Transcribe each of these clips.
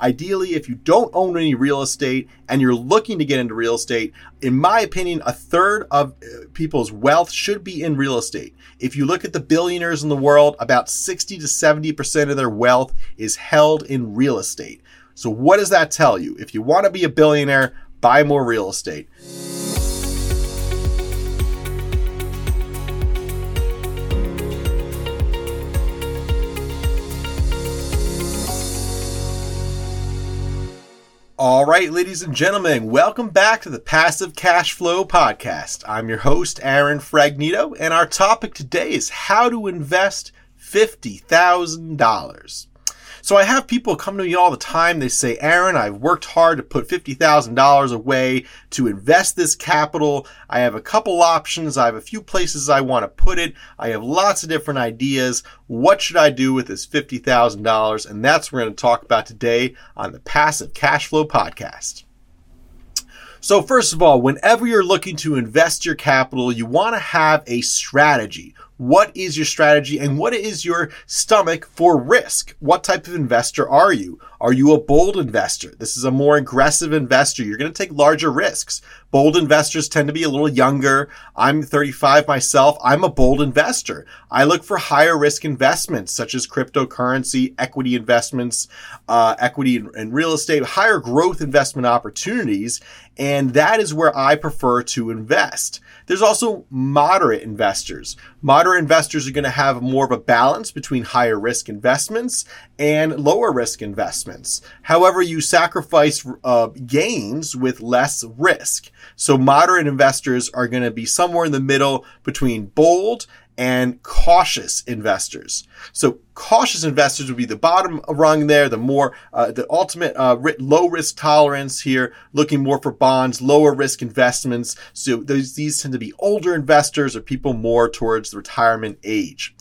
Ideally, if you don't own any real estate and you're looking to get into real estate, in my opinion, a third of people's wealth should be in real estate. If you look at the billionaires in the world, about 60 to 70% of their wealth is held in real estate. So what does that tell you? If you want to be a billionaire, buy more real estate. All right, ladies and gentlemen, welcome back to the Passive Cash Flow Podcast. I'm your host, Aaron Fragnito, and our topic today is how to invest $50,000. So I have people come to me all the time. They say, Aaron, I've worked hard to put $50,000 away to invest this capital. I have a couple options. I have a few places I want to put it. I have lots of different ideas. What should I do with this $50,000? And that's what we're going to talk about today on the Passive Cash Flow Podcast. So first of all, whenever you're looking to invest your capital, you want to have a strategy. What is your strategy and what is your stomach for risk? What type of investor are you? Are you a bold investor? This is a more aggressive investor. You're going to take larger risks. Bold investors tend to be a little younger. I'm 35 myself. I'm a bold investor. I look for higher risk investments such as cryptocurrency, equity investments, equity and real estate, higher growth investment opportunities. And that is where I prefer to invest. There's also moderate investors. Moderate investors are going to have more of a balance between higher risk investments and lower risk investments. However, you sacrifice gains with less risk. So moderate investors are going to be somewhere in the middle between bold and cautious investors. So cautious investors would be the bottom rung there, the more, the ultimate low risk tolerance here, looking more for bonds, lower risk investments. So these tend to be older investors or people more towards the retirement age.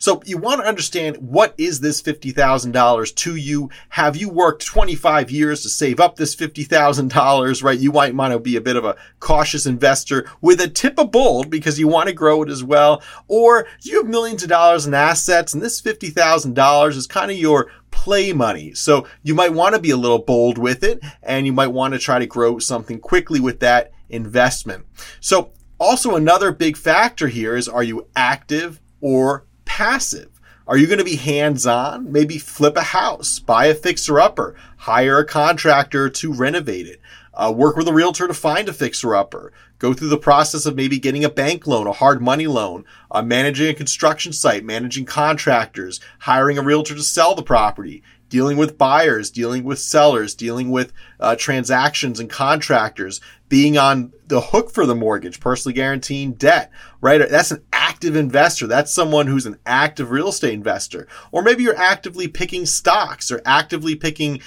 So you want to understand, what is this $50,000 to you? Have you worked 25 years to save up this $50,000, right? You might want to be a bit of a cautious investor with a tip of bold because you want to grow it as well. Or do you have millions of dollars in assets and this $50,000 is kind of your play money? So you might want to be a little bold with it and you might want to try to grow something quickly with that investment. So also another big factor here is, are you active or passive? Are you going to be hands-on? Maybe flip a house, buy a fixer-upper, hire a contractor to renovate it, work with a realtor to find a fixer-upper, go through the process of maybe getting a bank loan, a hard money loan, managing a construction site, managing contractors, hiring a realtor to sell the property, dealing with buyers, dealing with sellers, dealing with transactions and contractors, being on the hook for the mortgage, personally guaranteeing debt, right? That's an active investor. That's someone who's an active real estate investor. Or maybe you're actively picking stocks or actively picking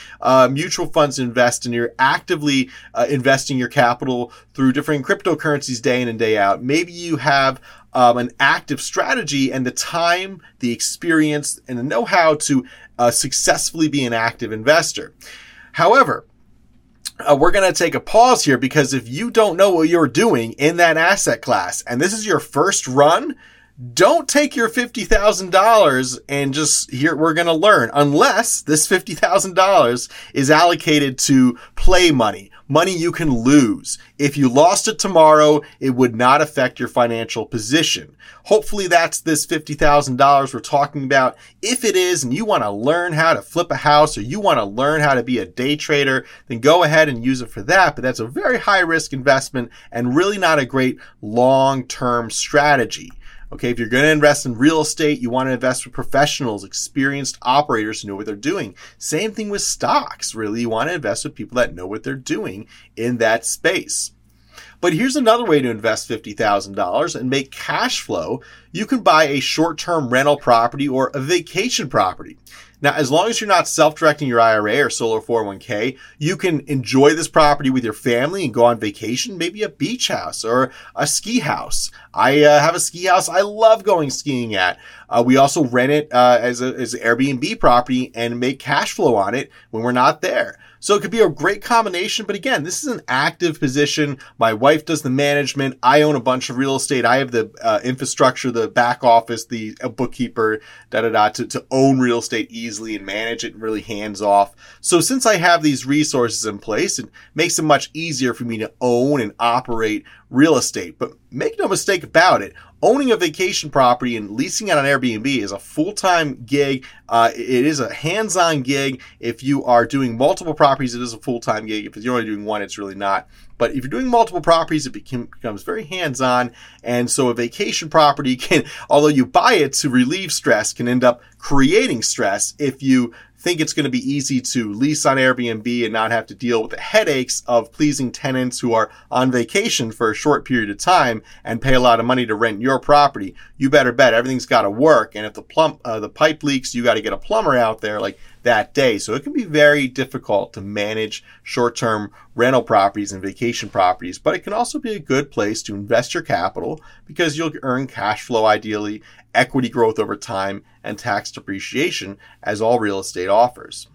mutual funds to invest in. You're actively investing your capital through different cryptocurrencies day in and day out. Maybe you have an active strategy and the time, the experience, and the know-how to successfully be an active investor. However, we're going to take a pause here because if you don't know what you're doing in that asset class and this is your first run, don't take your $50,000 and just here, we're going to learn, unless this $50,000 is allocated to play money, money you can lose. If you lost it tomorrow, it would not affect your financial position. Hopefully that's this $50,000 we're talking about. If it is, and you want to learn how to flip a house or you want to learn how to be a day trader, then go ahead and use it for that. But that's a very high risk investment and really not a great long-term strategy. Okay, if you're going to invest in real estate, you want to invest with professionals, experienced operators who know what they're doing. Same thing with stocks, really. You want to invest with people that know what they're doing in that space. But here's another way to invest $50,000 and make cash flow. You can buy a short-term rental property or a vacation property. Now, as long as you're not self-directing your IRA or solo 401k, you can enjoy this property with your family and go on vacation, maybe a beach house or a ski house. I have a ski house I love going skiing at. We also rent it as an Airbnb property and make cash flow on it when we're not there. So it could be a great combination. But again, this is an active position. My wife does the management. I own a bunch of real estate. I have the infrastructure, the back office, the bookkeeper, to own real estate easily and manage it really hands off. So since I have these resources in place, it makes it much easier for me to own and operate real estate. But make no mistake about it, owning a vacation property and leasing out on Airbnb is a full-time gig. It is a hands-on gig. If you are doing multiple properties, it is a full-time gig. If you're only doing one, it's really not. But if you're doing multiple properties, it becomes very hands-on. And so a vacation property can, although you buy it to relieve stress, can end up creating stress if you think it's going to be easy to lease on Airbnb and not have to deal with the headaches of pleasing tenants who are on vacation for a short period of time and pay a lot of money to rent your property. You better bet everything's got to work. And if the pipe leaks, you got to get a plumber out there like that day. So it can be very difficult to manage short-term rental properties and vacation properties, but it can also be a good place to invest your capital because you'll earn cash flow ideally, equity growth over time, and tax depreciation as all real estate offers.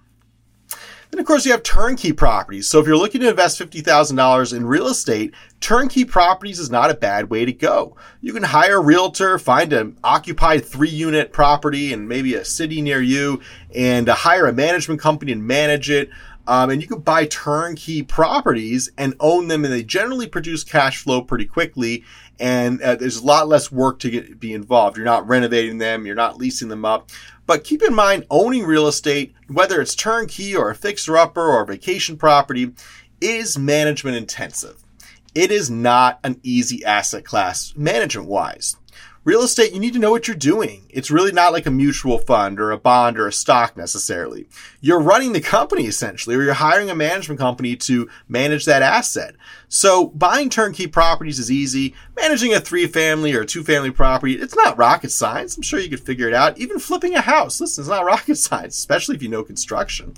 Then, of course, you have turnkey properties. So if you're looking to invest $50,000 in real estate, turnkey properties is not a bad way to go. You can hire a realtor, find an occupied 3-unit property in maybe a city near you, and hire a management company and manage it. And you can buy turnkey properties and own them, and they generally produce cash flow pretty quickly. And there's a lot less work to be involved. You're not renovating them. You're not leasing them up. But keep in mind, owning real estate, whether it's turnkey or a fixer-upper or a vacation property, is management intensive. It is not an easy asset class management-wise. Real estate, you need to know what you're doing. It's really not like a mutual fund or a bond or a stock necessarily. You're running the company essentially, or you're hiring a management company to manage that asset. So buying turnkey properties is easy. Managing a 3-family or a 2-family property, it's not rocket science. I'm sure you could figure it out. Even flipping a house, listen, it's not rocket science, especially if you know construction.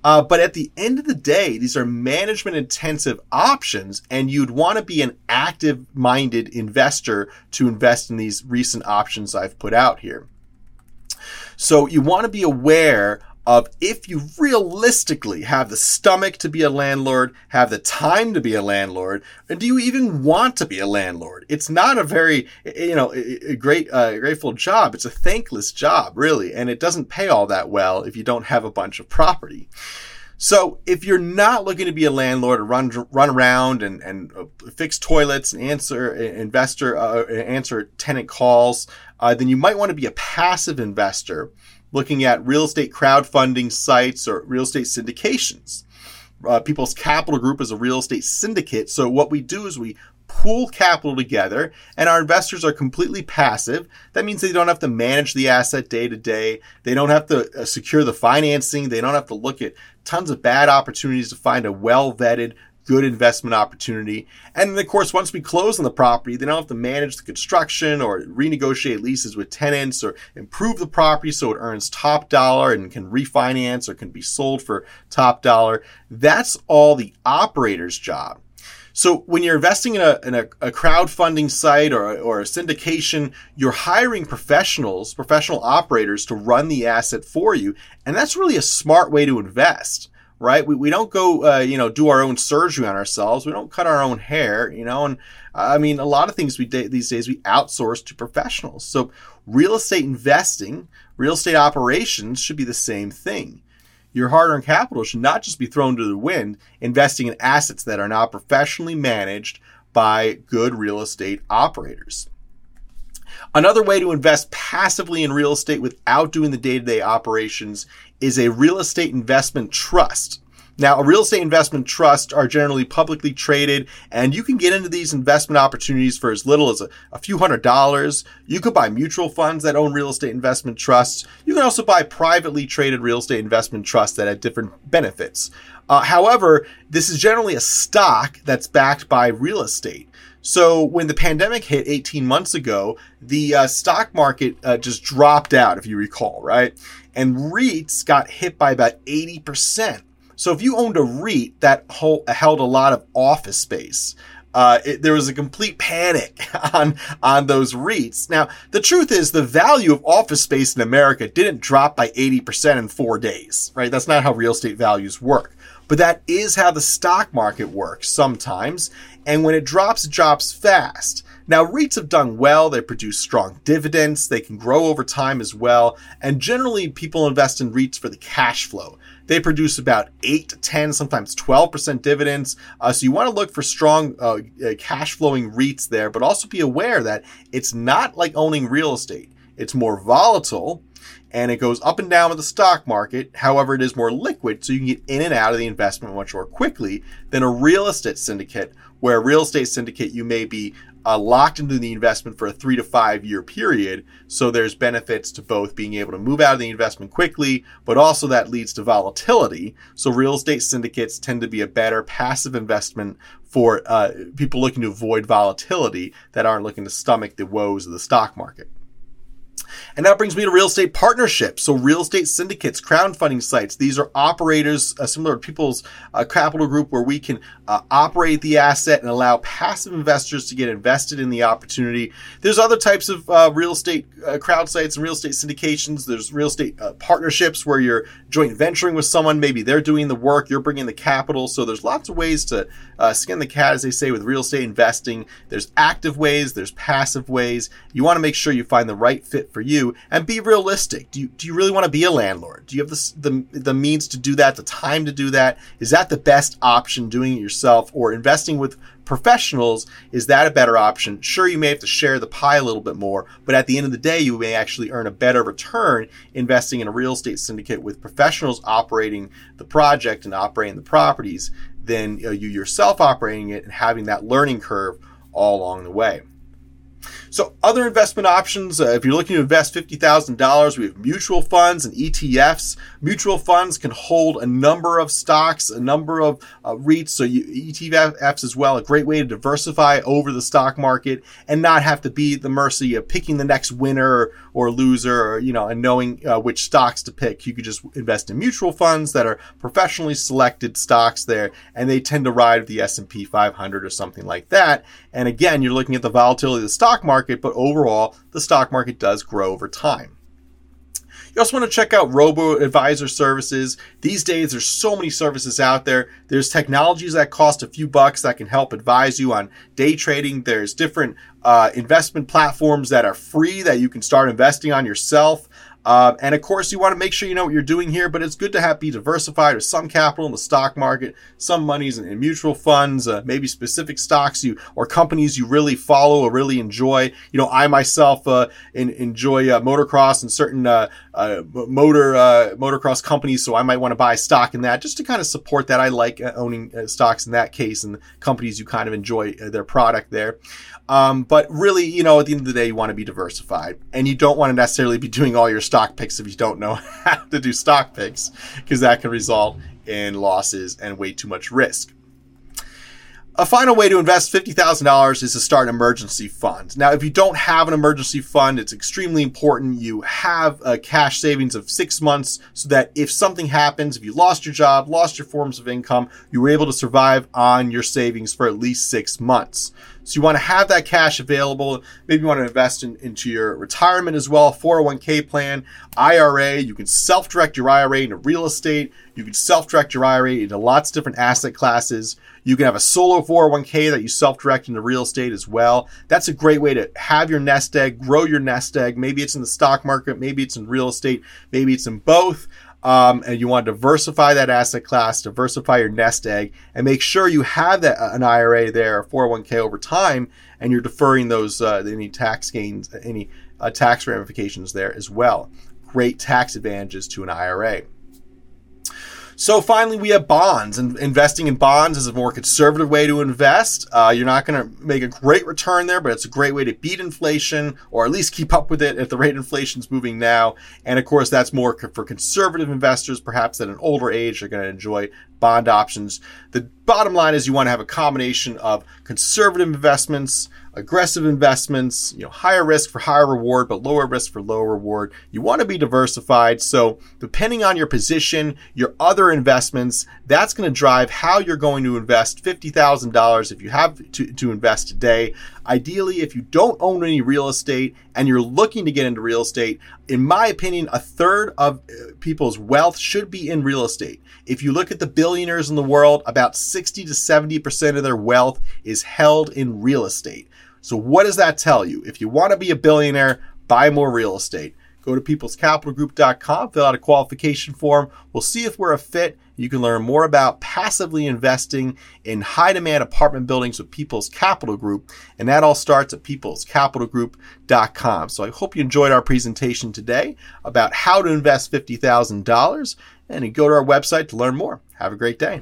But at the end of the day, these are management-intensive options, and you'd want to be an active-minded investor to invest in these recent options I've put out here. So you want to be aware of if you realistically have the stomach to be a landlord, have the time to be a landlord, and do you even want to be a landlord? It's not a very, grateful job. It's a thankless job, really, and it doesn't pay all that well if you don't have a bunch of property. So if you're not looking to be a landlord or run around and fix toilets and answer tenant calls, then you might want to be a passive investor, looking at real estate crowdfunding sites or real estate syndications. People's Capital Group is a real estate syndicate. So what we do is we pool capital together, and our investors are completely passive. That means they don't have to manage the asset day to day. They don't have to secure the financing. They don't have to look at tons of bad opportunities to find a well-vetted good investment opportunity. And then, of course, once we close on the property, they don't have to manage the construction or renegotiate leases with tenants or improve the property so it earns top dollar and can refinance or can be sold for top dollar. That's all the operator's job. So when you're investing in a crowdfunding site or a syndication, you're hiring professional operators to run the asset for you. And that's really a smart way to invest. Right? We don't go, do our own surgery on ourselves. We don't cut our own hair, and I mean, a lot of things these days we outsource to professionals. So real estate investing, real estate operations should be the same thing. Your hard-earned capital should not just be thrown to the wind investing in assets that are not professionally managed by good real estate operators. Another way to invest passively in real estate without doing the day-to-day operations is a real estate investment trust. Now, a real estate investment trust are generally publicly traded, and you can get into these investment opportunities for as little as a few $100s. You could buy mutual funds that own real estate investment trusts. You can also buy privately traded real estate investment trusts that have different benefits. However, this is generally a stock that's backed by real estate. So when the pandemic hit 18 months ago, the stock market just dropped out, if you recall, right? And REITs got hit by about 80%. So if you owned a REIT that held a lot of office space, there was a complete panic on those REITs. Now, the truth is the value of office space in America didn't drop by 80% in 4 days, right? That's not how real estate values work. But that is how the stock market works sometimes. And when it drops fast. Now, REITs have done well. They produce strong dividends. They can grow over time as well. And generally, people invest in REITs for the cash flow. They produce about 8 to 10, sometimes 12% dividends. So you want to look for strong cash flowing REITs there, but also be aware that it's not like owning real estate. It's more volatile and it goes up and down with the stock market. However, it is more liquid, so you can get in and out of the investment much more quickly than a real estate syndicate, where a real estate syndicate, you may be locked into the investment for a 3 to 5 year period. So there's benefits to both being able to move out of the investment quickly, but also that leads to volatility. So real estate syndicates tend to be a better passive investment for people looking to avoid volatility that aren't looking to stomach the woes of the stock market. And that brings me to real estate partnerships. So real estate syndicates, crowdfunding sites, these are operators similar to People's Capital Group, where we can operate the asset and allow passive investors to get invested in the opportunity. There's other types of real estate crowd sites and real estate syndications. There's real estate partnerships where you're joint venturing with someone. Maybe they're doing the work, you're bringing the capital. So there's lots of ways to skin the cat, as they say, with real estate investing. There's active ways, there's passive ways. You want to make sure you find the right fit for you, and be realistic. Do you really want to be a landlord? Do you have the means to do that, the time to do that? Is that the best option, doing it yourself or investing with professionals? Is that a better option? Sure, you may have to share the pie a little bit more, but at the end of the day, you may actually earn a better return investing in a real estate syndicate with professionals operating the project and operating the properties than you yourself operating it and having that learning curve all along the way. So other investment options, if you're looking to invest $50,000, we have mutual funds and ETFs. Mutual funds can hold a number of stocks, a number of REITs, so ETFs as well, a great way to diversify over the stock market and not have to be at the mercy of picking the next winner or loser, or, and knowing which stocks to pick. You could just invest in mutual funds that are professionally selected stocks there, and they tend to ride the S&P 500 or something like that. And again, you're looking at the volatility of the stock market, but overall, the stock market does grow over time. You also want to check out robo-advisor services. These days, there's so many services out there. There's technologies that cost a few bucks that can help advise you on day trading. There's different investment platforms that are free that you can start investing on yourself. And of course, you want to make sure you know what you're doing here, but it's good to be diversified with some capital in the stock market, some monies in mutual funds, maybe specific stocks or companies you really follow or really enjoy. I myself enjoy motocross and certain motocross companies, so I might want to buy stock in that just to kind of support that. I like owning stocks in that case, and companies you kind of enjoy their product there. But really, at the end of the day, you want to be diversified, and you don't want to necessarily be doing all your stock picks if you don't know how to do stock picks, because that can result in losses and way too much risk. A final way to invest $50,000 is to start an emergency fund. Now, if you don't have an emergency fund, it's extremely important you have a cash savings of 6 months so that if something happens, if you lost your job, lost your forms of income, you were able to survive on your savings for at least 6 months. So you want to have that cash available. Maybe you want to invest into your retirement as well, 401k plan, IRA. You can self-direct your IRA into real estate. You can self-direct your IRA into lots of different asset classes. You can have a solo 401k that you self-direct into real estate as well. That's a great way to have your nest egg, grow your nest egg. Maybe it's in the stock market. Maybe it's in real estate. Maybe it's in both. And you want to diversify that asset class, diversify your nest egg, and make sure you have an IRA there, a 401k over time, and you're deferring those any tax gains, any tax ramifications there as well. Great tax advantages to an IRA. So finally, we have bonds, and investing in bonds is a more conservative way to invest. You're not going to make a great return there, but it's a great way to beat inflation, or at least keep up with it at the rate inflation's moving now. And of course, that's more for conservative investors, perhaps at an older age, are going to enjoy bond options. The bottom line is you want to have a combination of conservative investments, aggressive investments, you know, higher risk for higher reward, but lower risk for lower reward. You want to be diversified. So depending on your position, your other investments, that's going to drive how you're going to invest $50,000 if you have to invest today. Ideally, if you don't own any real estate and you're looking to get into real estate, in my opinion, a third of people's wealth should be in real estate. If you look at the billionaires in the world, about 60 to 70% of their wealth is held in real estate. So what does that tell you? If you want to be a billionaire, buy more real estate. Go to peoplescapitalgroup.com, fill out a qualification form. We'll see if we're a fit. You can learn more about passively investing in high-demand apartment buildings with People's Capital Group, and that all starts at peoplescapitalgroup.com. So I hope you enjoyed our presentation today about how to invest $50,000, and you go to our website to learn more. Have a great day.